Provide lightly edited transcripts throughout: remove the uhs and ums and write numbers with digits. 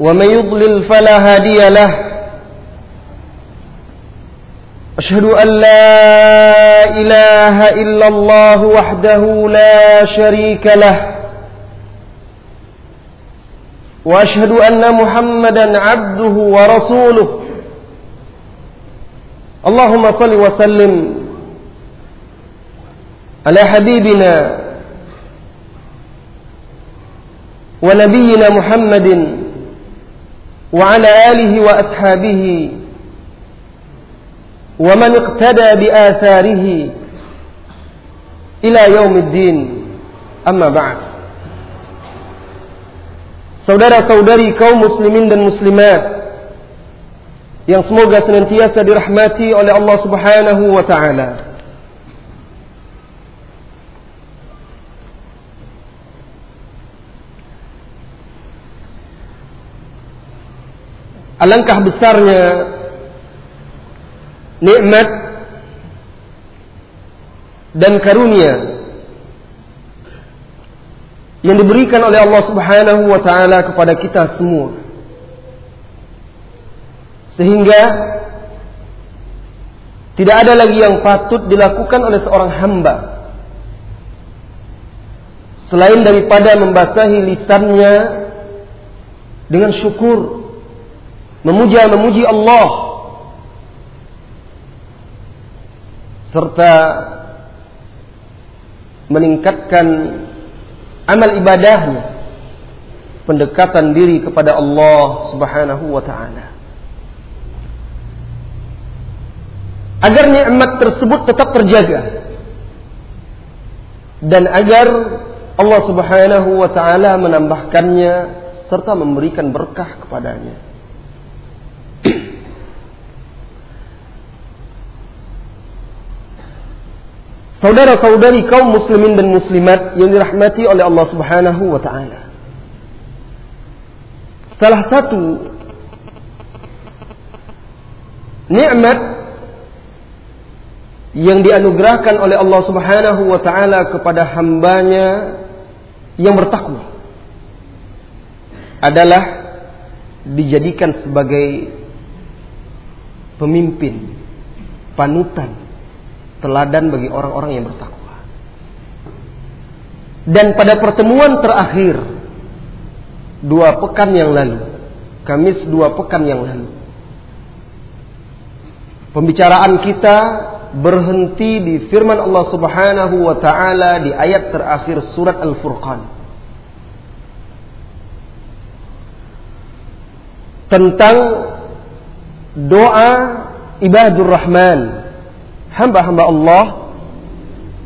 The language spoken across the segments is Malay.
ومن يضلل فلا هادي له أشهد أن لا إله إلا الله وحده لا شريك له وأشهد أن محمدا عبده ورسوله اللهم صل وسلم على حبيبنا ونبينا محمد وعلى آله وأصحابه ومن اقتدى بآثاره إلى يوم الدين. Amma ba'd. Saudara-saudari kaum muslimin dan muslimat yang semoga senantiasa dirahmati oleh Allah Subhanahu wa taala. Alangkah besarnya nikmat dan karunia yang diberikan oleh Allah Subhanahu wa taala kepada kita semua, sehingga tidak ada lagi yang patut dilakukan oleh seorang hamba selain daripada membasahi lisannya dengan syukur, memuji Allah, serta meningkatkan amal ibadahnya, pendekatan diri kepada Allah Subhanahu wa ta'ala, agar nikmat tersebut tetap terjaga dan agar Allah Subhanahu wa ta'ala menambahkannya serta memberikan berkah kepadanya. Saudara-saudari kaum muslimin dan muslimat yang dirahmati oleh Allah Subhanahu wa taala. Salah satu nikmat yang dianugerahkan oleh Allah Subhanahu wa taala kepada hambanya yang bertakwa adalah dijadikan sebagai pemimpin, panutan, teladan bagi orang-orang yang bertakwa. Dan pada pertemuan terakhir 2 pekan yang lalu, Kamis 2 pekan yang lalu, pembicaraan kita berhenti di firman Allah Subhanahu wa ta'ala di ayat terakhir surat Al-Furqan tentang doa ibadur rahman, hamba-hamba Allah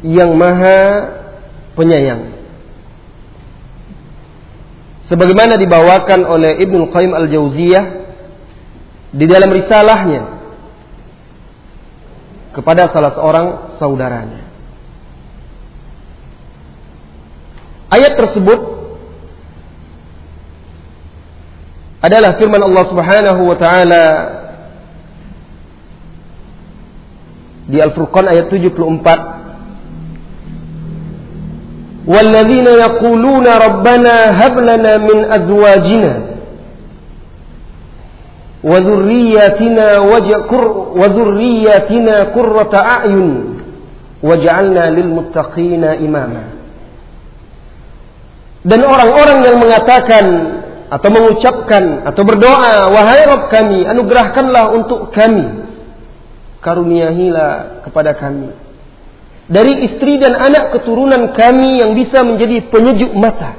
yang maha penyayang, sebagaimana dibawakan oleh Ibnul Qayyim Al-Jauziyah di dalam risalahnya kepada salah seorang saudaranya. Ayat tersebut adalah firman Allah Subhanahu wa ta'ala di Al-Furqan ayat 74. Walladzina yaquluna rabbana hab lana min azwajina wa dzurriyyatina qurrata a'yun waj'alna lil muttaqina imama. Dan orang-orang yang mengatakan atau mengucapkan atau berdoa, wahai Rabb kami, anugerahkanlah untuk kami, karuniahilah kepada kami dari istri dan anak keturunan kami yang bisa menjadi penyejuk mata.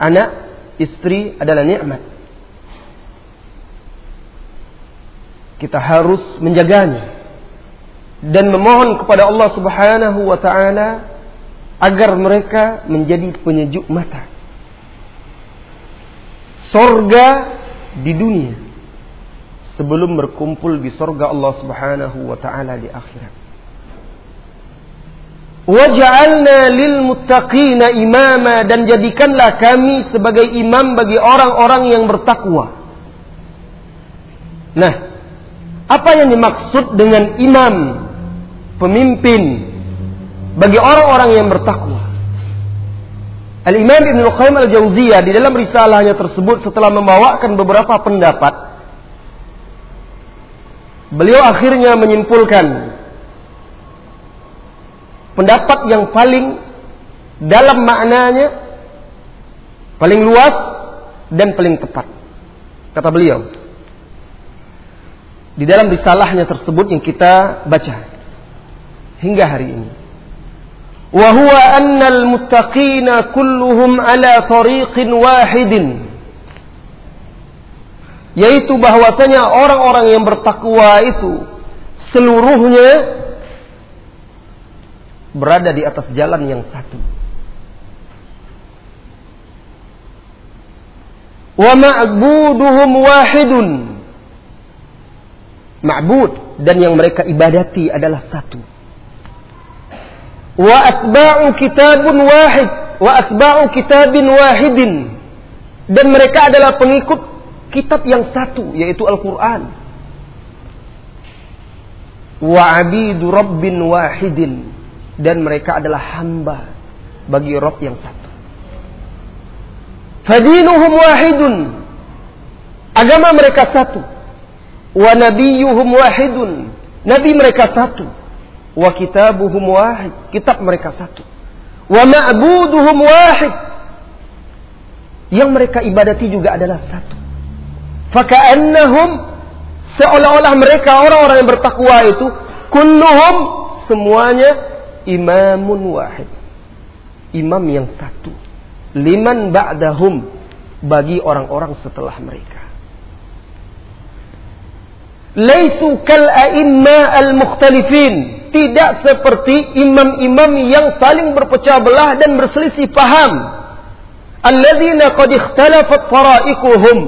Anak, istri adalah nikmat. Kita harus menjaganya dan memohon kepada Allah Subhanahu wa ta'ala agar mereka menjadi penyejuk mata. Sorga di dunia sebelum berkumpul di sorga Allah Subhanahu wa Ta'ala di akhirat. Waj'alna lil muttaqina imama, dan jadikanlah kami sebagai imam bagi orang-orang yang bertakwa. Nah, apa yang dimaksud dengan imam, pemimpin bagi orang-orang yang bertakwa? Al-Imam Ibnul Al-Jauziyah di dalam risalahnya tersebut, setelah membawakan beberapa pendapat, beliau akhirnya menyimpulkan pendapat yang paling dalam maknanya, paling luas dan paling tepat. Kata beliau di dalam risalahnya tersebut yang kita baca hingga hari ini, wa huwa annal muttaqina kulluhum ala tariqin wahidin, yaitu bahwasanya orang-orang yang bertakwa itu seluruhnya berada di atas jalan yang satu. Wa ma'buduhum wahidun, ma'bud dan yang mereka ibadati adalah satu. Wa atba'u kitabun wahid, wa atba'u kitabin wahidin, dan mereka adalah pengikut kitab yang satu, yaitu Al-Qur'an. Wa 'abidu rabbin wahidin, dan mereka adalah hamba bagi Rabb yang satu. Fadinuhum wahidun, agama mereka satu. Wa nabiyuhum wahidun, nabi mereka satu. Wa kitabuhum wahid, kitab mereka satu. Wa ma'buduhum wahid, yang mereka ibadati juga adalah satu. Faka'annahum, seolah-olah mereka orang-orang yang bertakwa itu, kulluhum, semuanya, imamun wahid, imam yang satu. Liman ba'dahum, bagi orang-orang setelah mereka. Laisu kal a'imma al-mukhtalifin, tidak seperti imam-imam yang saling berpecah belah dan berselisih paham. Alladzina qad ikhtalafat fara'iquhum,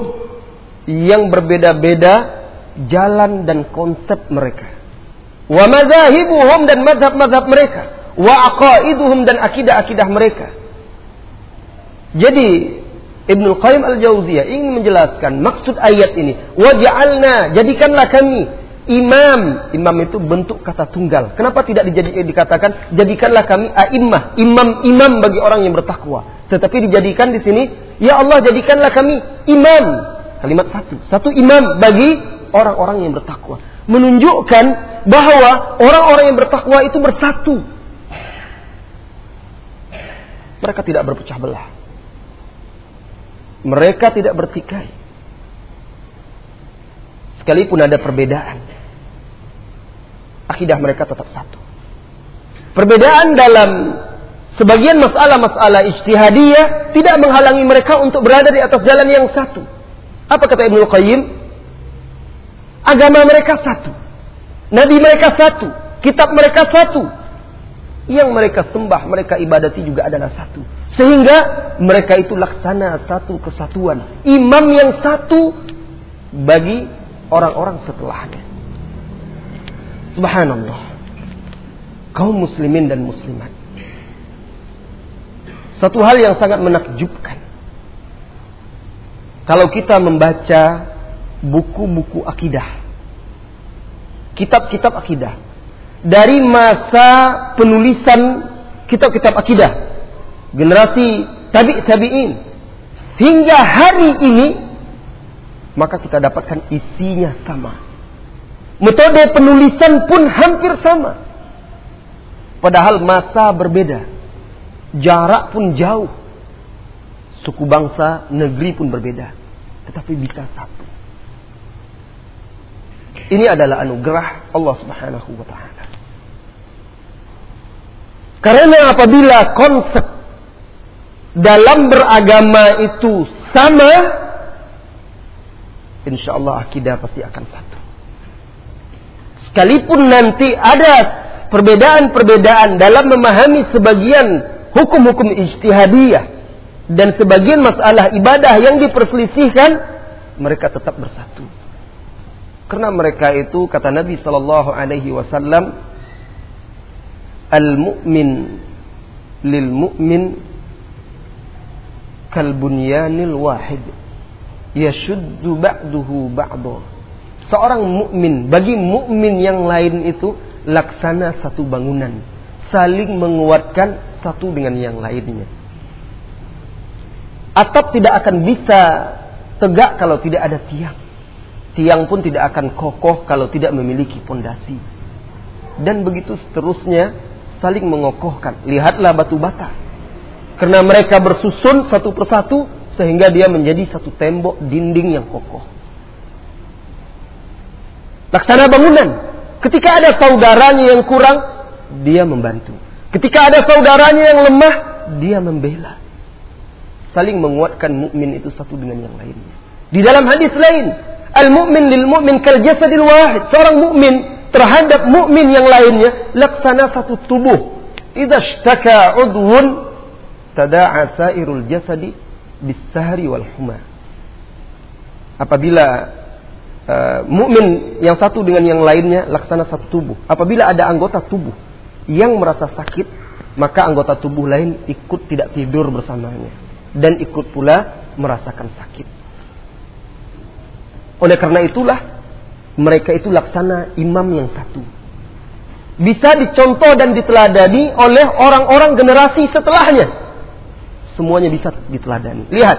yang berbeda-beda jalan dan konsep mereka. Wa madzahibuhum, dan mazhab-mazhab mereka. Wa aqaiduhum, dan akidah-akidah mereka. Jadi Ibnul Qayyim Al-Jauziyah ingin menjelaskan maksud ayat ini. Waj'alna, jadikanlah kami imam. Imam itu bentuk kata tunggal. Kenapa tidak dikatakan jadikanlah kami a'immah, imam-imam bagi orang yang bertakwa, tetapi dijadikan di sini, ya Allah jadikanlah kami imam, kalimat satu, satu imam bagi orang-orang yang bertakwa, menunjukkan bahwa orang-orang yang bertakwa itu bersatu, mereka tidak berpecah belah, mereka tidak bertikai sekalipun ada perbedaan. Akidah mereka tetap satu. Perbedaan dalam sebagian masalah-masalah ijtihadiyah tidak menghalangi mereka untuk berada di atas jalan yang satu. Apa kata Ibnul Qayyim? Agama mereka satu, nabi mereka satu, kitab mereka satu, yang mereka sembah, mereka ibadati juga adalah satu. Sehingga mereka itu laksana satu kesatuan, imam yang satu bagi orang-orang setelahnya. Subhanallah, kaum muslimin dan muslimat, satu hal yang sangat menakjubkan kalau kita membaca buku-buku akidah, kitab-kitab akidah dari masa penulisan kitab-kitab akidah generasi tabi'in hingga hari ini, maka kita dapatkan isinya sama. Metode penulisan pun hampir sama. Padahal masa berbeda, jarak pun jauh, suku bangsa, negeri pun berbeda, tetapi bisa satu. Ini adalah anugerah Allah Subhanahu wa Ta'ala. Karena apabila konsep dalam beragama itu sama, insya Allah akidah pasti akan satu. Sekalipun nanti ada perbedaan-perbedaan dalam memahami sebagian hukum-hukum ijtihadiyah dan sebagian masalah ibadah yang diperselisihkan, mereka tetap bersatu. Karena mereka itu, kata Nabi sallallahu alaihi wasallam, al-mu'min lil mu'min kal bunyanil wahid yashuddu ba'duhu ba'dahu. Seorang mukmin bagi mukmin yang lain itu laksana satu bangunan, saling menguatkan satu dengan yang lainnya. Atap tidak akan bisa tegak kalau tidak ada tiang. Tiang pun tidak akan kokoh kalau tidak memiliki pondasi. Dan begitu seterusnya, saling mengokohkan. Lihatlah batu bata. Karena mereka bersusun satu persatu, sehingga dia menjadi satu tembok dinding yang kokoh. Laksana bangunan. Ketika ada saudaranya yang kurang, dia membantu. Ketika ada saudaranya yang lemah, dia membela. Saling menguatkan mukmin itu satu dengan yang lainnya. Di dalam hadis lain, al-mu'min lil mu'min kal jasadil wahid. Seorang mukmin terhadap mukmin yang lainnya laksana satu tubuh. Idza ishtaka 'udwun tada'a sa'irul jasadi bis-sahri wal huma. Apabila mukmin yang satu dengan yang lainnya laksana satu tubuh. Apabila ada anggota tubuh yang merasa sakit, maka anggota tubuh lain ikut tidak tidur bersamanya dan ikut pula merasakan sakit. Oleh karena itulah mereka itu laksana imam yang satu. Bisa dicontoh dan diteladani oleh orang-orang generasi setelahnya. Semuanya bisa diteladani. Lihat,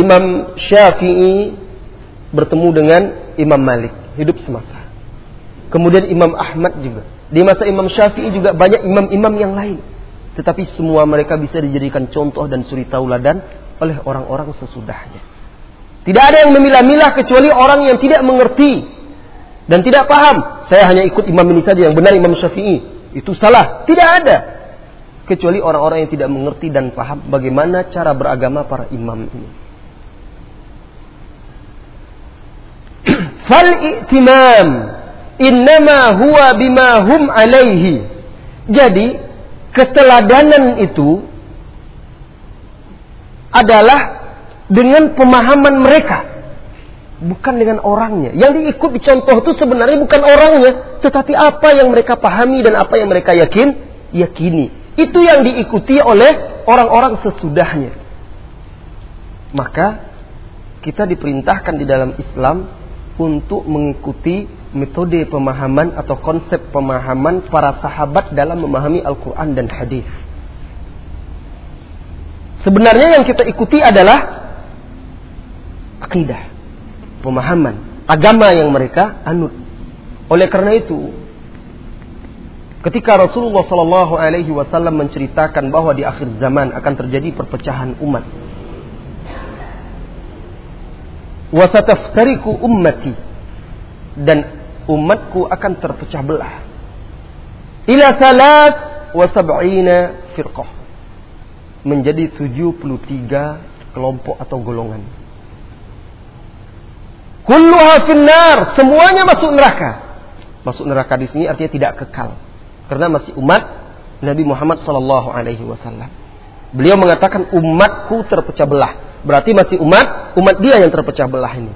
Imam Syafi'i bertemu dengan Imam Malik, hidup semasa. Kemudian Imam Ahmad juga. Di masa Imam Syafi'i juga banyak imam-imam yang lain. Tetapi semua mereka bisa dijadikan contoh dan suri tauladan oleh orang-orang sesudahnya. Tidak ada yang memilah-milah kecuali orang yang tidak mengerti dan tidak paham. Saya hanya ikut imam ini saja, yang benar Imam Syafi'i. Itu salah. Tidak ada. Kecuali orang-orang yang tidak mengerti dan paham bagaimana cara beragama para imam ini. Fal-i'timam innama huwa bima hum alaihi. Jadi keteladanan itu adalah dengan pemahaman mereka, bukan dengan orangnya. Yang diikut dicontoh itu sebenarnya bukan orangnya, tetapi apa yang mereka pahami dan apa yang mereka yakini. Itu yang diikuti oleh orang-orang sesudahnya. Maka kita diperintahkan di dalam Islam untuk mengikuti metode pemahaman atau konsep pemahaman para sahabat dalam memahami Al-Quran dan hadis. Sebenarnya yang kita ikuti adalah akidah, pemahaman, agama yang mereka anut. Oleh karena itu, ketika Rasulullah SAW menceritakan bahwa di akhir zaman akan terjadi perpecahan umat, wasataftariku ummati, dan umatku akan terpecah belah ila salat wa sab'ina firqah, menjadi 73 kelompok atau golongan. Kulluha finnar, semuanya masuk neraka. Masuk neraka di sini artinya tidak kekal, karena masih umat Nabi Muhammad sallallahu alaihi wasallam. Beliau mengatakan umatku terpecah belah, berarti masih umat dia yang terpecah belah ini.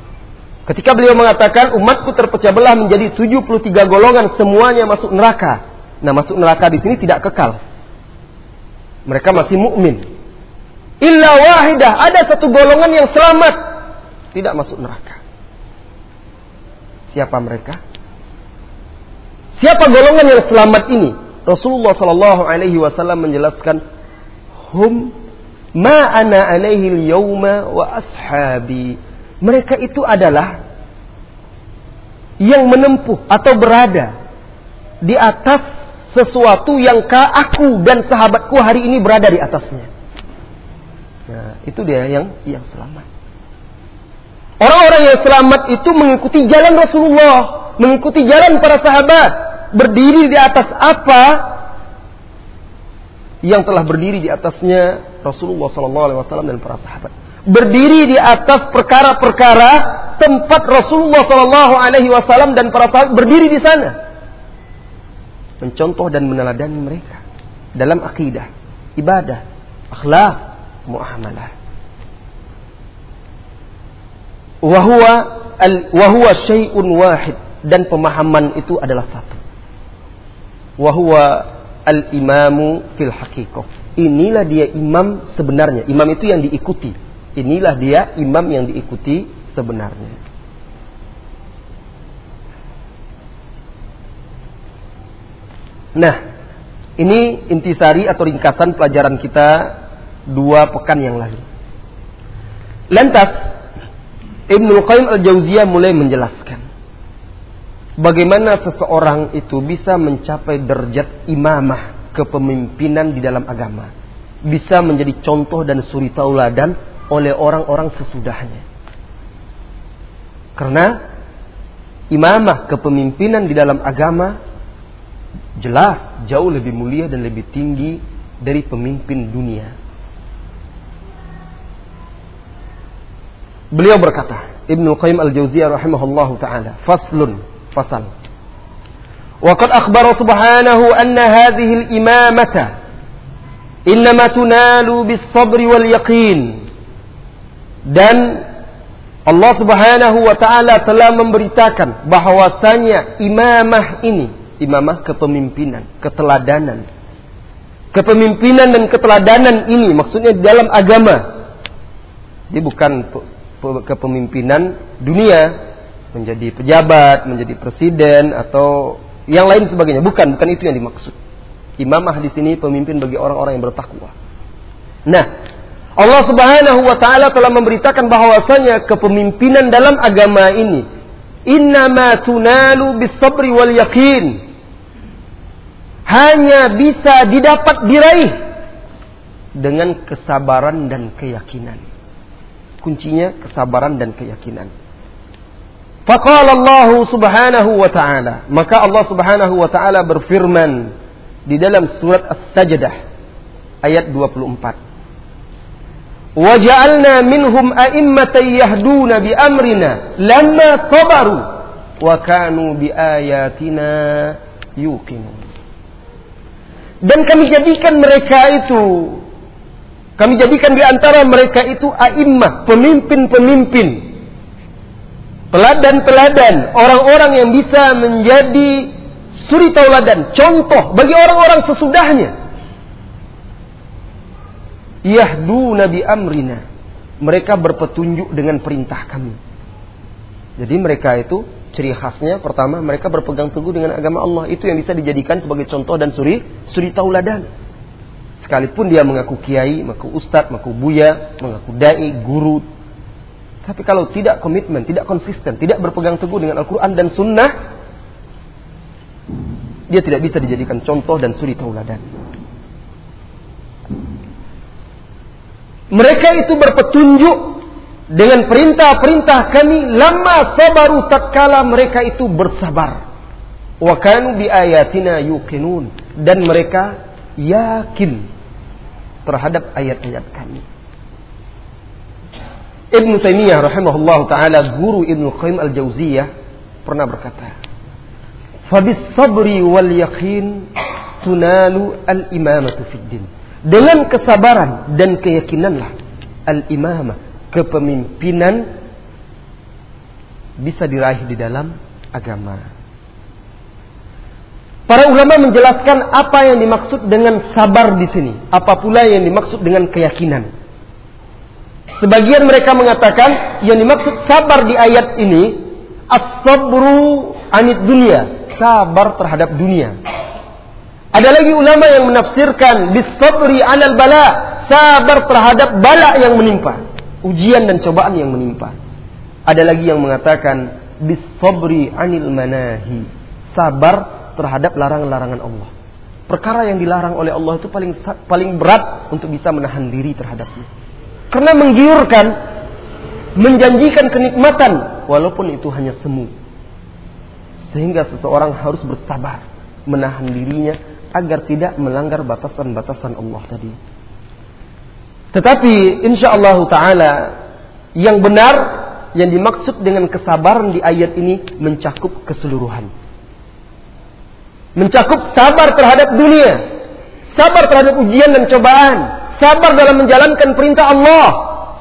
Ketika beliau mengatakan umatku terpecah belah menjadi 73 golongan, semuanya masuk neraka. Nah, masuk neraka di sini tidak kekal. Mereka masih mukmin. Illa wahidah, ada satu golongan yang selamat, tidak masuk neraka. Siapa mereka? Siapa golongan yang selamat ini? Rasulullah sallallahu alaihi wasallam menjelaskan, hum ma ana alaihi al-yawma wa ashabi. Mereka itu adalah yang menempuh atau berada di atas sesuatu yang aku dan sahabatku hari ini berada di atasnya. Nah, itu dia yang selamat. Orang-orang yang selamat itu mengikuti jalan Rasulullah, mengikuti jalan para sahabat, berdiri di atas apa yang telah berdiri di atasnya Rasulullah SAW dan para sahabat. Berdiri di atas perkara-perkara tempat Rasulullah SAW dan para sahabat berdiri di sana. Mencontoh dan meneladani mereka dalam akidah, ibadah, akhlak, muamalah. Wa huwa syai'un wahid, dan pemahaman itu adalah satu. Wa huwa al-imamu fil haqiqah. Inilah dia imam sebenarnya. Imam itu yang diikuti. Inilah dia imam yang diikuti sebenarnya. Nah, ini intisari atau ringkasan pelajaran kita 2 pekan yang lalu. Lantas Ibnul Qayyim Al-Jauziyah mulai menjelaskan bagaimana seseorang itu bisa mencapai derajat imamah, kepemimpinan di dalam agama, bisa menjadi contoh dan suri tauladan oleh orang-orang sesudahnya. Karena imamah, kepemimpinan di dalam agama jelas jauh lebih mulia dan lebih tinggi dari pemimpin dunia. Beliau berkata, Ibnul Qayyim Al-Jauziyah rahimahullahu ta'ala, faslun, fasal. Wa qad akhbara subhanahu anna hadhihi al-imamata innama tunalu bis-sabri wal yaqin. Dan Allah Subhanahu wa ta'ala telah memberitakan bahwasanya imamah ini, imamah kepemimpinan, keteladanan. Kepemimpinan dan keteladanan ini maksudnya dalam agama. Jadi bukan kepemimpinan dunia, menjadi pejabat, menjadi presiden atau yang lain sebagainya. Bukan itu yang dimaksud. Imamah di sini pemimpin bagi orang-orang yang bertakwa. Nah, Allah Subhanahu wa taala telah memberitakan bahwasanya kepemimpinan dalam agama ini innama tunalu bis-sabri wal yaqin. Hanya bisa didapat, diraih dengan kesabaran dan keyakinan. Kuncinya kesabaran dan keyakinan. Faqala Allah Subhanahu wa ta'ala, maka Allah Subhanahu wa ta'ala berfirman di dalam surat As-Sajdah ayat 24. Wa ja'alna minhum a'immatan yahduna bi amrina lamma sabaru wa kanu bi ayatina yuqinun. Dan kami jadikan mereka itu, kami jadikan di antara mereka itu a'immah, pemimpin-pemimpin, teladan-teladan, orang-orang yang bisa menjadi suri tauladan, contoh bagi orang-orang sesudahnya. Yahduna bi amrina, mereka berpetunjuk dengan perintah kami. Jadi mereka itu ciri khasnya pertama, mereka berpegang teguh dengan agama Allah. Itu yang bisa dijadikan sebagai contoh dan suri tauladan. Sekalipun dia mengaku kiai, mengaku ustadz, mengaku buya, mengaku dai, guru. Tapi kalau tidak komitmen, tidak konsisten, tidak berpegang teguh dengan Al-Quran dan Sunnah, dia tidak bisa dijadikan contoh dan suri tauladan. Mereka itu berpetunjuk dengan perintah-perintah kami, lama sabaru, tatkala mereka itu bersabar. Wa kanu bi ayatina yuqinun, dan mereka yakin terhadap ayat-ayat kami. Ibnu Taimiyah rahimahullahu ta'ala, guru Ibnu Qayyim Al-Jauziyah, pernah berkata, fabis sabri wal yakin tunalu al-imamatu fid din. Dengan kesabaran dan keyakinanlah al-imamah, kepemimpinan, bisa diraih di dalam agama. Para ulama menjelaskan apa yang dimaksud dengan sabar di sini, apa pula yang dimaksud dengan keyakinan. Sebagian mereka mengatakan yang dimaksud sabar di ayat ini as-sabru 'anid dunya, sabar terhadap dunia. Ada lagi ulama yang menafsirkan bis-sabri 'alal bala, sabar terhadap bala yang menimpa, ujian dan cobaan yang menimpa. Ada lagi yang mengatakan bis-sabri 'anil manahi, sabar terhadap larangan-larangan Allah. Perkara yang dilarang oleh Allah itu paling berat untuk bisa menahan diri terhadapnya. Karena menggiurkan, menjanjikan kenikmatan, walaupun itu hanya semu. Sehingga seseorang harus bersabar, menahan dirinya agar tidak melanggar batasan-batasan Allah tadi. Tetapi insyaallah ta'ala, yang benar, yang dimaksud dengan kesabaran di ayat ini mencakup keseluruhan. Mencakup sabar terhadap dunia, sabar terhadap ujian dan cobaan, sabar dalam menjalankan perintah Allah,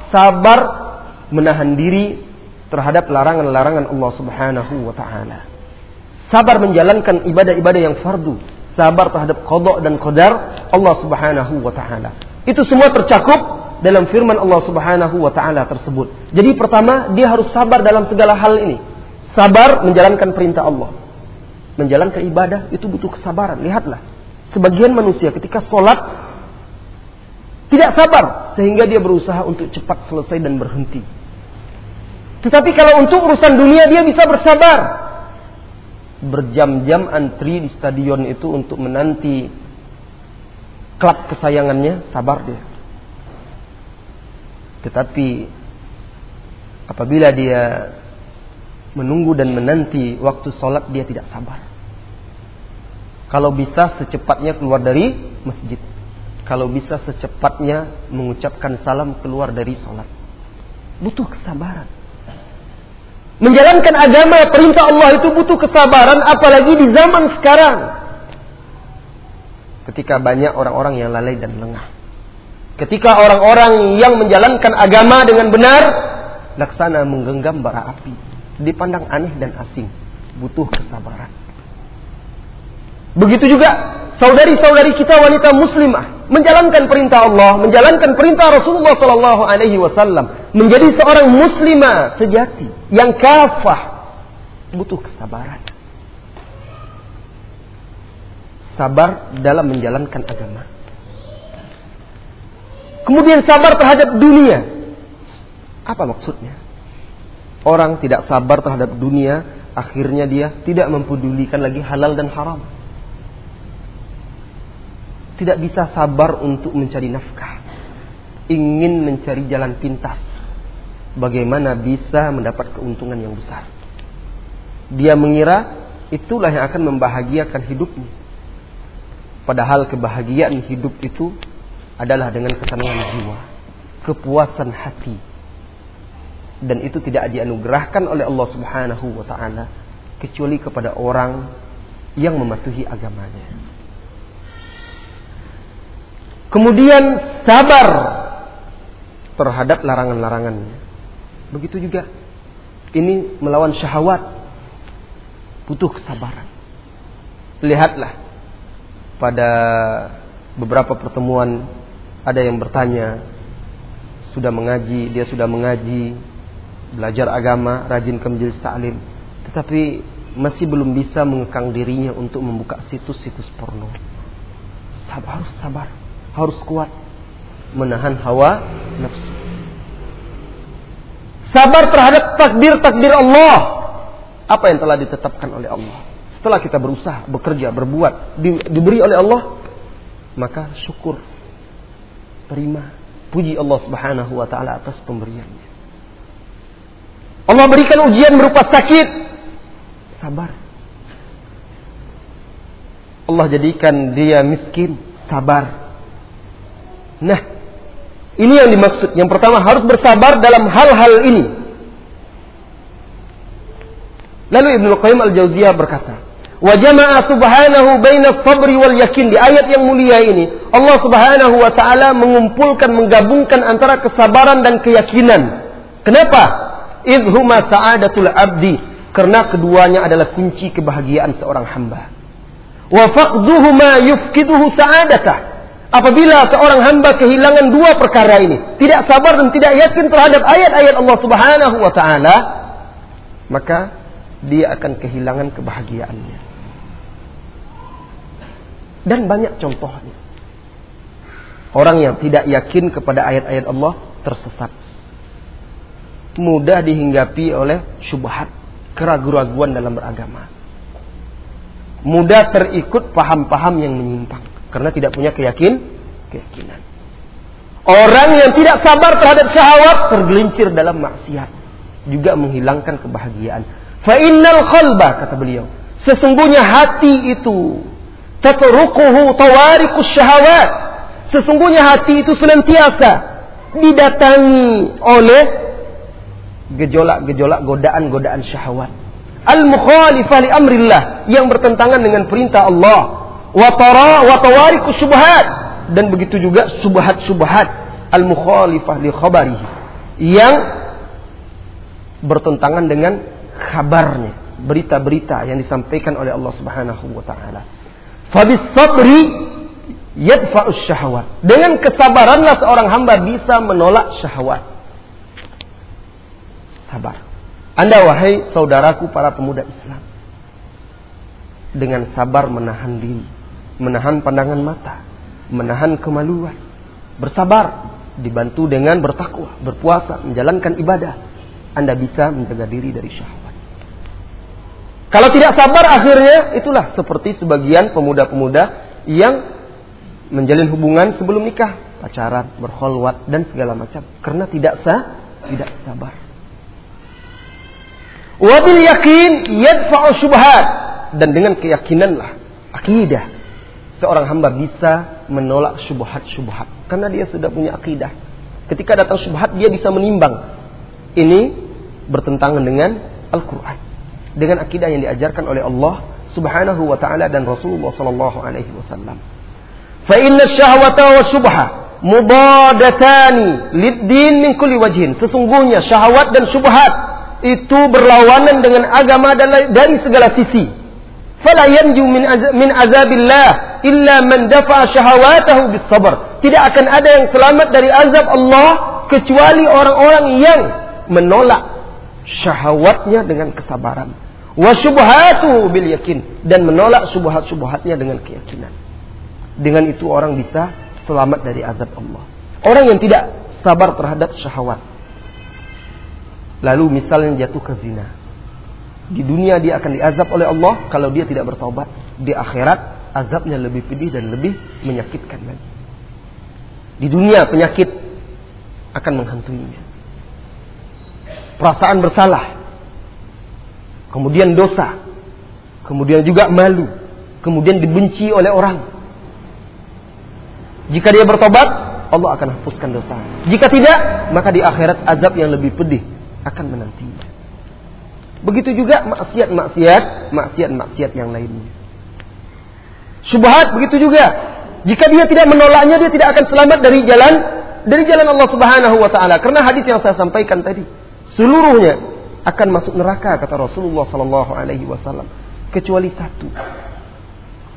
sabar menahan diri terhadap larangan-larangan Allah Subhanahu wa taala. Sabar menjalankan ibadah-ibadah yang fardu, sabar terhadap qada dan qadar Allah Subhanahu wa taala. Itu semua tercakup dalam firman Allah Subhanahu wa taala tersebut. Jadi pertama, dia harus sabar dalam segala hal ini. Sabar menjalankan perintah Allah. Menjalankan ibadah itu butuh kesabaran. Lihatlah, sebagian manusia ketika sholat tidak sabar, sehingga dia berusaha untuk cepat selesai dan berhenti. Tetapi kalau untuk urusan dunia, dia bisa bersabar. Berjam-jam antri di stadion itu untuk menanti klub kesayangannya, sabar dia. Tetapi apabila dia menunggu dan menanti waktu sholat, dia tidak sabar. Kalau bisa secepatnya keluar dari masjid. Kalau bisa secepatnya mengucapkan salam keluar dari sholat. Butuh kesabaran. Menjalankan agama, perintah Allah itu butuh kesabaran, apalagi di zaman sekarang, ketika banyak orang-orang yang lalai dan lengah. Ketika orang-orang yang menjalankan agama dengan benar laksana menggenggam bara api, dipandang aneh dan asing. Butuh kesabaran. Begitu juga saudari-saudari kita wanita muslimah menjalankan perintah Allah, menjalankan perintah Rasulullah SAW, menjadi seorang muslimah sejati yang kafah, butuh kesabaran. Sabar dalam menjalankan agama. Kemudian sabar terhadap dunia. Apa maksudnya? Orang tidak sabar terhadap dunia, akhirnya dia tidak mempedulikan lagi halal dan haram. Tidak bisa sabar untuk mencari nafkah, ingin mencari jalan pintas, bagaimana bisa mendapat keuntungan yang besar. Dia mengira itulah yang akan membahagiakan hidupnya. Padahal kebahagiaan hidup itu adalah dengan ketenangan jiwa, kepuasan hati. Dan itu tidak dianugerahkan oleh Allah Subhanahu wa ta'ala kecuali kepada orang yang mematuhi agamanya. Kemudian sabar terhadap larangan-larangannya. Begitu juga ini melawan syahwat, butuh kesabaran. Lihatlah, pada beberapa pertemuan ada yang bertanya, dia sudah mengaji, belajar agama, rajin ke majelis ta'lim, tetapi masih belum bisa mengekang dirinya untuk membuka situs-situs porno. Harus sabar. Harus kuat menahan hawa nafsu. Sabar terhadap takdir-takdir Allah, apa yang telah ditetapkan oleh Allah. Setelah kita berusaha, bekerja, berbuat, diberi oleh Allah, maka syukur, terima, puji Allah Subhanahu wa ta'ala atas pemberiannya. Allah berikan ujian berupa sakit, sabar. Allah jadikan dia miskin, sabar. Nah, ini yang dimaksud. Yang pertama, harus bersabar dalam hal-hal ini. Lalu Ibnul Qayyim Al-Jauziyah berkata, "Wa jama'a subhanahu baina as-sabri wal yakin." Di ayat yang mulia ini, Allah Subhanahu wa taala mengumpulkan, menggabungkan antara kesabaran dan keyakinan. Kenapa? "Idh huma sa'adatul 'abdi." Karena keduanya adalah kunci kebahagiaan seorang hamba. "Wa faqduhuma yufkiduhu sa'adatah." Apabila seorang hamba kehilangan dua perkara ini, tidak sabar dan tidak yakin terhadap ayat-ayat Allah Subhanahu wa ta'ala, maka dia akan kehilangan kebahagiaannya. Dan banyak contohnya. Orang yang tidak yakin kepada ayat-ayat Allah tersesat. Mudah dihinggapi oleh syubhat, keraguan-keraguan dalam beragama. Mudah terikut paham-paham yang menyimpang. Karena tidak punya keyakinan. Orang yang tidak sabar terhadap syahwat tergelincir dalam maksiat, juga menghilangkan kebahagiaan. Fa innal qalba, kata beliau, sesungguhnya hati itu tatruquhu tawariqus syahawat. Sesungguhnya hati itu senantiasa didatangi oleh gejolak-gejolak, godaan-godaan syahwat. Al mukhalifah li amrillah, yang bertentangan dengan perintah Allah. wa tawariqus subhat, dan begitu juga subhat-subhat al-mukhalifah li khabarihi, yang bertentangan dengan khabarnya, berita-berita yang disampaikan oleh Allah Subhanahu wa taala. Fa bis sabri yadfa'us syahwat. Dengan kesabaranlah seorang hamba bisa menolak syahwat. Sabar. Anda wahai saudaraku para pemuda Islam, dengan sabar menahan diri, menahan pandangan mata, menahan kemaluan, bersabar, dibantu dengan bertakwa, berpuasa, menjalankan ibadah, Anda bisa menjaga diri dari syahwat. Kalau tidak sabar, akhirnya itulah seperti sebagian pemuda-pemuda yang menjalin hubungan sebelum nikah, pacaran, berkholwat, dan segala macam, karena tidak sabar. Wabil yakin yadfa'u syubhat, dan dengan keyakinanlah akidah seorang hamba bisa menolak syubhat-syubhat, karena dia sudah punya akidah. Ketika datang syubhat, dia bisa menimbang, ini bertentangan dengan Al-Qur'an, dengan akidah yang diajarkan oleh Allah Subhanahu wa taala dan Rasulullah sallallahu alaihi wasallam. Fa inna syahwata wasyubha mubadatani lid-din min kulli wajhin. Sesungguhnya syahwat dan syubhat itu berlawanan dengan agama dari segala sisi. Fala yanju min azabillah illa man dafa'a syahawatahu bis sabr. Tidak akan ada yang selamat dari azab Allah kecuali orang-orang yang menolak syahwatnya dengan kesabaran. Wa syubhatu bil yakin, dan menolak syubhat-syubhatnya dengan keyakinan. Dengan itu orang bisa selamat dari azab Allah. Orang yang tidak sabar terhadap syahwat, lalu misalnya jatuh ke zina, di dunia dia akan diazab oleh Allah kalau dia tidak bertaubat. Di akhirat azabnya lebih pedih dan lebih menyakitkan lagi. Di dunia penyakit akan menghantuinya, perasaan bersalah, kemudian dosa, kemudian juga malu, kemudian dibenci oleh orang. Jika dia bertaubat, Allah akan hapuskan dosa. Jika tidak, maka di akhirat azab yang lebih pedih akan menantinya. Begitu juga maksiat yang lainnya. Syubhat begitu juga. Jika dia tidak menolaknya, dia tidak akan selamat dari jalan Allah Subhanahu wa taala. Karena hadis yang saya sampaikan tadi, seluruhnya akan masuk neraka kata Rasulullah sallallahu alaihi wasallam, kecuali satu.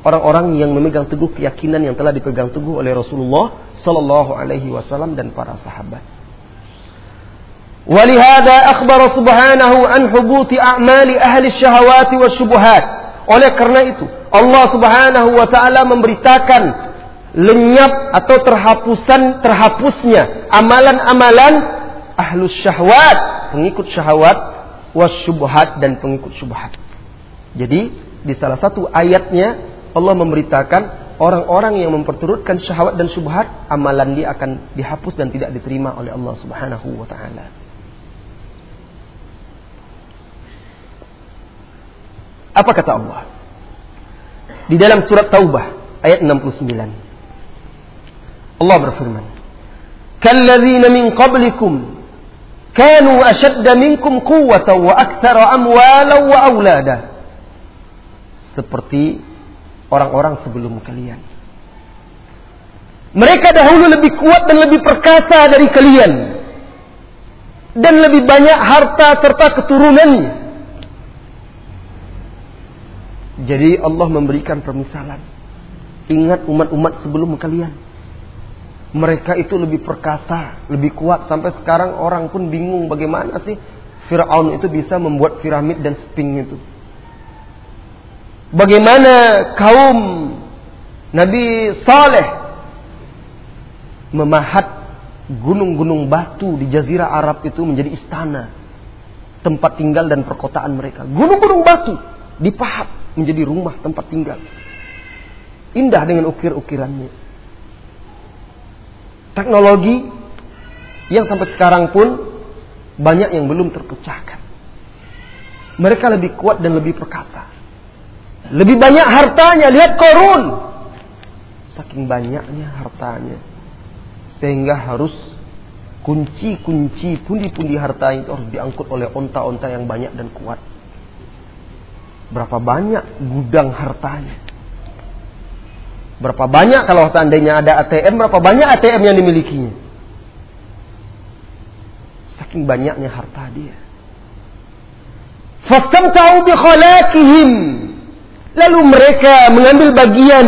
Orang-orang yang memegang teguh keyakinan yang telah dipegang teguh oleh Rasulullah sallallahu alaihi wasallam dan para sahabat. Walihada akhbar subhanahu an hubuti a'mali ahli syahawati wa syubuhat. Oleh karena itu Allah Subhanahu wa taala memberitakan lenyap atau terhapusnya amalan-amalan ahlus syahwat, pengikut syahwat, wa syubuhat, dan pengikut syubhat. Jadi di salah satu ayatnya Allah memberitakan orang-orang yang memperturutkan syahwat dan syubhat, amalan dia akan dihapus dan tidak diterima oleh Allah Subhanahu wa taala. Apa kata Allah di dalam surat Taubah ayat 69? Allah berfirman, "Kallazina min qablikum kanu ashadda minkum quwwatan wa aktsara amwalan wa aulada." Seperti orang-orang sebelum kalian. Mereka dahulu lebih kuat dan lebih perkasa dari kalian, dan lebih banyak harta serta keturunannya. Jadi Allah memberikan permisalan. Ingat umat-umat sebelum kalian, mereka itu lebih perkasa, lebih kuat. Sampai sekarang orang pun bingung, bagaimana sih Fir'aun itu bisa membuat piramid dan sphinx itu? Bagaimana kaum Nabi Saleh memahat gunung-gunung batu di Jazirah Arab itu menjadi istana, tempat tinggal dan perkotaan mereka. Gunung-gunung batu dipahat menjadi rumah tempat tinggal, indah dengan ukir-ukirannya. Teknologi yang sampai sekarang pun banyak yang belum terpecahkan. Mereka lebih kuat dan lebih perkasa, lebih banyak hartanya. Lihat Qarun, saking banyaknya hartanya sehingga harus kunci-kunci pundi-pundi hartanya itu harus diangkut oleh onta-onta yang banyak dan kuat. Berapa banyak gudang hartanya. Berapa banyak kalau seandainya ada ATM, berapa banyak ATM yang dimilikinya. Saking banyaknya harta dia. Fastamta'u bi khalaqihim. Lalu mereka mengambil bagian,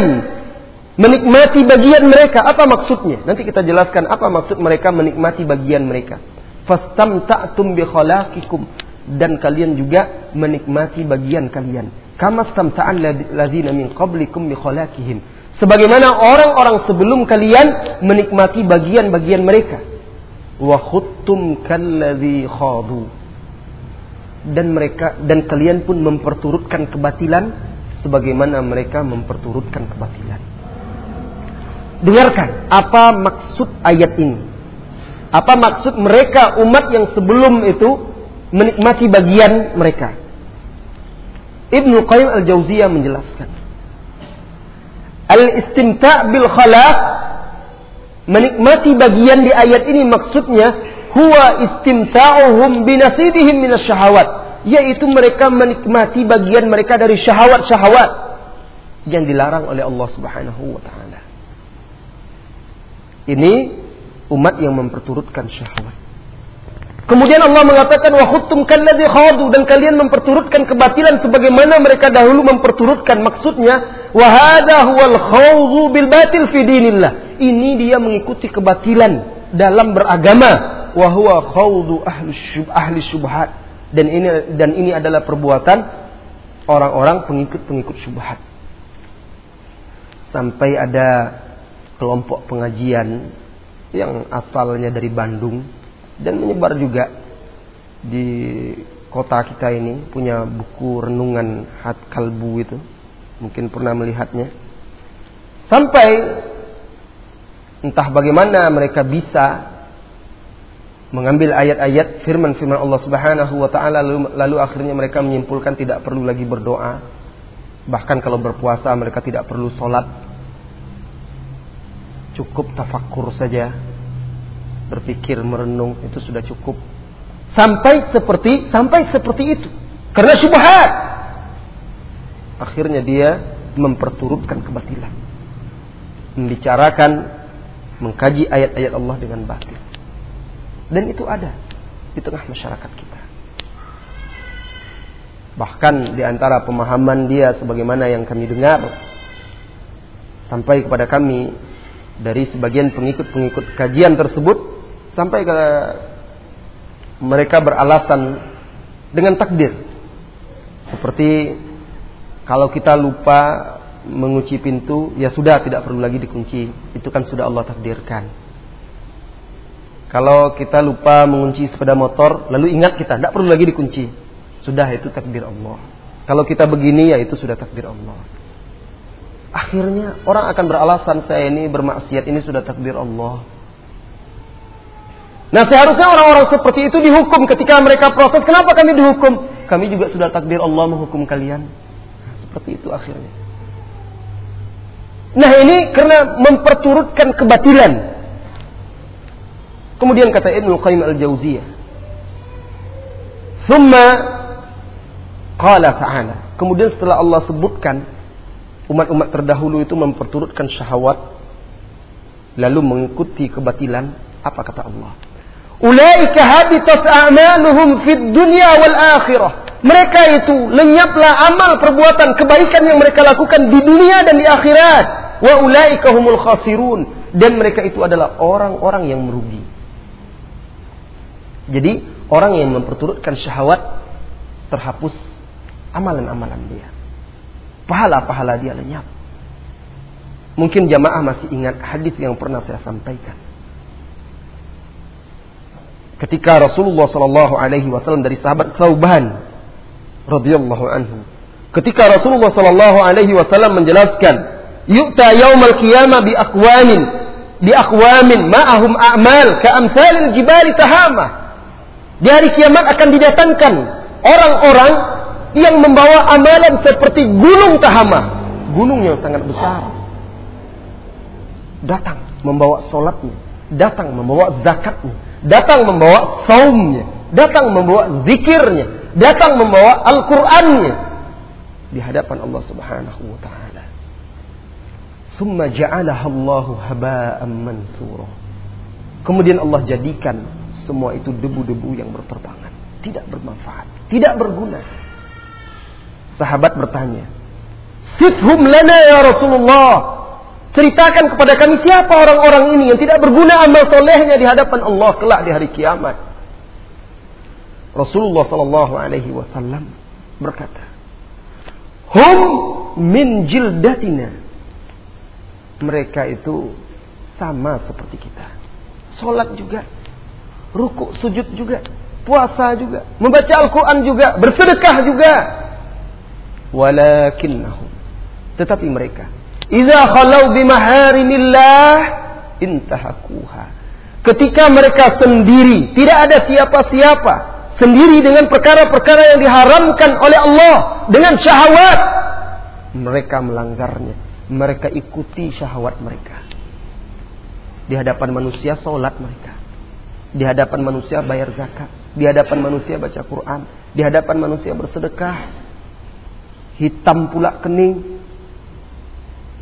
menikmati bagian mereka. Apa maksudnya? Nanti kita jelaskan apa maksud mereka menikmati bagian mereka. Fastamta'tum bi khalaqikum. Dan kalian juga menikmati bagian kalian. Kama stamta'an ladzina min qablikum bi khalaqihim. Sebagaimana orang-orang sebelum kalian menikmati bagian-bagian mereka. Wa khuttum kalladzi khadu. Dan kalian pun memperturutkan kebatilan sebagaimana mereka memperturutkan kebatilan. Dengarkan apa maksud ayat ini. Apa maksud mereka umat yang sebelum itu menikmati bagian mereka. Ibnul Qayyim Al-Jauziyah menjelaskan. Al-istimta' bil khalaq, menikmati bagian di ayat ini maksudnya huwa istimta'uhum binasibihim minas syahawat, yaitu mereka menikmati bagian mereka dari syahwat-syahwat yang dilarang oleh Allah Subhanahu wa taala. Ini umat yang memperturutkan syahwat. Kemudian Allah mengatakan wa khuttum kalladzi khadu, dan kalian memperturutkan kebatilan sebagaimana mereka dahulu memperturutkan. Maksudnya wa hadha huwal khawdhu bil batil fi dinillah. Ini dia mengikuti kebatilan dalam beragama. Wa huwa khawdhu ahli syubhat. Dan ini adalah perbuatan orang-orang pengikut-pengikut syubhat. Sampai ada kelompok pengajian yang asalnya dari Bandung dan menyebar juga di kota kita ini, punya buku renungan Had Kalbu itu, mungkin pernah melihatnya. Sampai entah bagaimana mereka bisa mengambil ayat-ayat firman-firman Allah Subhanahu wa taala, lalu akhirnya mereka menyimpulkan tidak perlu lagi berdoa, bahkan kalau berpuasa mereka tidak perlu sholat, cukup tafakur saja. Berpikir, merenung itu sudah cukup. Sampai seperti itu. Karena syubhat. Akhirnya dia memperturutkan kebatilan. Membicarakan, mengkaji ayat-ayat Allah dengan batil. Dan itu ada di tengah masyarakat kita. Bahkan di antara pemahaman dia sebagaimana yang kami dengar sampai kepada kami dari sebagian pengikut-pengikut kajian tersebut, sampai ke mereka beralasan dengan takdir. Seperti kalau kita lupa mengunci pintu, ya sudah tidak perlu lagi dikunci. Itu kan sudah Allah takdirkan. Kalau kita lupa mengunci sepeda motor, lalu ingat kita, tidak perlu lagi dikunci. Sudah itu takdir Allah. Kalau kita begini, ya itu sudah takdir Allah. Akhirnya orang akan beralasan saya ini bermaksiat, ini sudah takdir Allah. Nah seharusnya orang-orang seperti itu dihukum ketika mereka protes. Kenapa kami dihukum? Kami juga sudah takdir Allah menghukum kalian. Nah, seperti itu akhirnya. Nah ini karena memperturutkan kebatilan. Kemudian kata Ibnul Qayyim Al-Jauziyah. Thumma qala ta'ala. Kemudian setelah Allah sebutkan umat-umat terdahulu itu memperturutkan syahwat, lalu mengikuti kebatilan. Apa kata Allah? Ulaika habitat a'maluhum fid dunya wal akhirah. Mereka itu lenyaplah amal perbuatan kebaikan yang mereka lakukan di dunia dan di akhirat. Wa ulaika humul khasirun. Dan mereka itu adalah orang-orang yang merugi. Jadi orang yang memperturutkan syahwat terhapus amalan-amalan dia. Pahala-pahala dia lenyap. Mungkin jamaah masih ingat hadis yang pernah saya sampaikan. Ketika Rasulullah sallallahu alaihi wasallam dari sahabat Tsauban radhiyallahu anhu. Ketika Rasulullah sallallahu alaihi wasallam menjelaskan, "Yu'ta yaumal qiyamah bi aqwamin ma'ahum a'mal ka'amsalil jibali tahamah." Di hari kiamat akan didatangkan orang-orang yang membawa amalan seperti gunung Tahamah, gunung yang sangat besar. Datang membawa salatnya, datang membawa zakatnya, datang membawa saumnya, datang membawa zikirnya, datang membawa Al-Qur'annya di hadapan Allah Subhanahu wa taala. Thumma ja'alahallahu haba'an manthura. Kemudian Allah jadikan semua itu debu-debu yang berterbangan, tidak bermanfaat, tidak berguna. Sahabat bertanya, "Sifhum lana ya Rasulullah." Ceritakan kepada kami siapa orang-orang ini yang tidak berguna amal solehnya di hadapan Allah kelak di hari kiamat. Rasulullah sallallahu alaihi wasallam berkata, "Hum min jildatina." Mereka itu sama seperti kita. Solat juga, rukuk sujud juga, puasa juga, membaca Al-Quran juga, bersedekah juga. Walakinnahum, tetapi mereka, idza khalau bimaharimillah intahakuha, ketika mereka sendiri, tidak ada siapa-siapa, sendiri dengan perkara-perkara yang diharamkan oleh Allah, dengan syahwat, mereka melanggarnya. Mereka ikuti syahwat mereka. Di hadapan manusia solat mereka, di hadapan manusia bayar zakat, di hadapan manusia baca Quran, di hadapan manusia bersedekah. Hitam pula kening.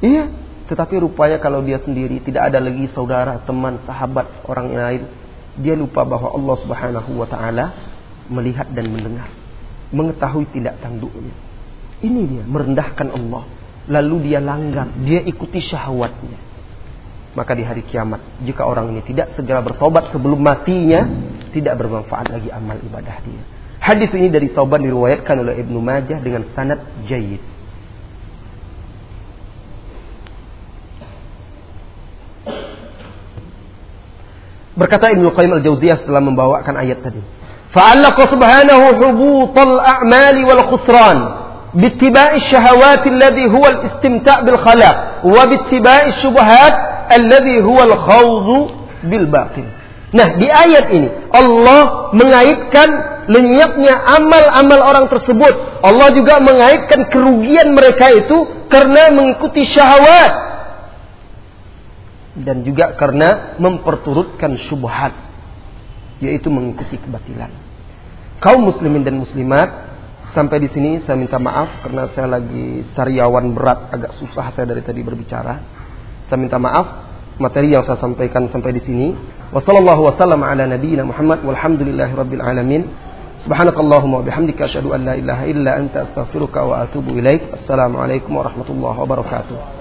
Iya, tetapi rupanya kalau dia sendiri, tidak ada lagi saudara, teman, sahabat, orang lain, dia lupa bahwa Allah Subhanahu wa ta'ala melihat dan mendengar, mengetahui tindak tanduknya. Ini dia merendahkan Allah, lalu dia langgar, dia ikuti syahwatnya. Maka di hari kiamat, jika orang ini tidak segera bertobat sebelum matinya, tidak bermanfaat lagi amal ibadah dia. Hadis ini dari Sauban diriwayatkan oleh Ibnu Majah dengan sanad jayyid. Berkata Ibnu Qayyim al-Jauziyah setelah membawakan ayat tadi, "Fa'allaqa subhanahu hubutal a'mali wal khusran باتباع الشهوات الذي هو الاستمتاع بالخلاق وباتباع الشبهات الذي هو الخوض بالباطل." Nah, di ayat ini Allah mengaitkan lenyapnya amal-amal orang tersebut. Allah juga mengaitkan kerugian mereka itu karena mengikuti syahwat dan juga karena memperturutkan syubhat, yaitu mengikuti kebatilan. Kaum muslimin dan muslimat, sampai di sini saya minta maaf karena saya lagi sariawan berat, agak susah saya dari tadi berbicara. Saya minta maaf, materi yang saya sampaikan sampai di sini. Wassallallahu wasallam ala nabiyyina Muhammad walhamdulillahirabbil alamin. Subhanakallahumma wa bihamdika asyhadu an la ilaha illa anta astaghfiruka wa atubu ilaik. Assalamualaikum warahmatullahi wabarakatuh.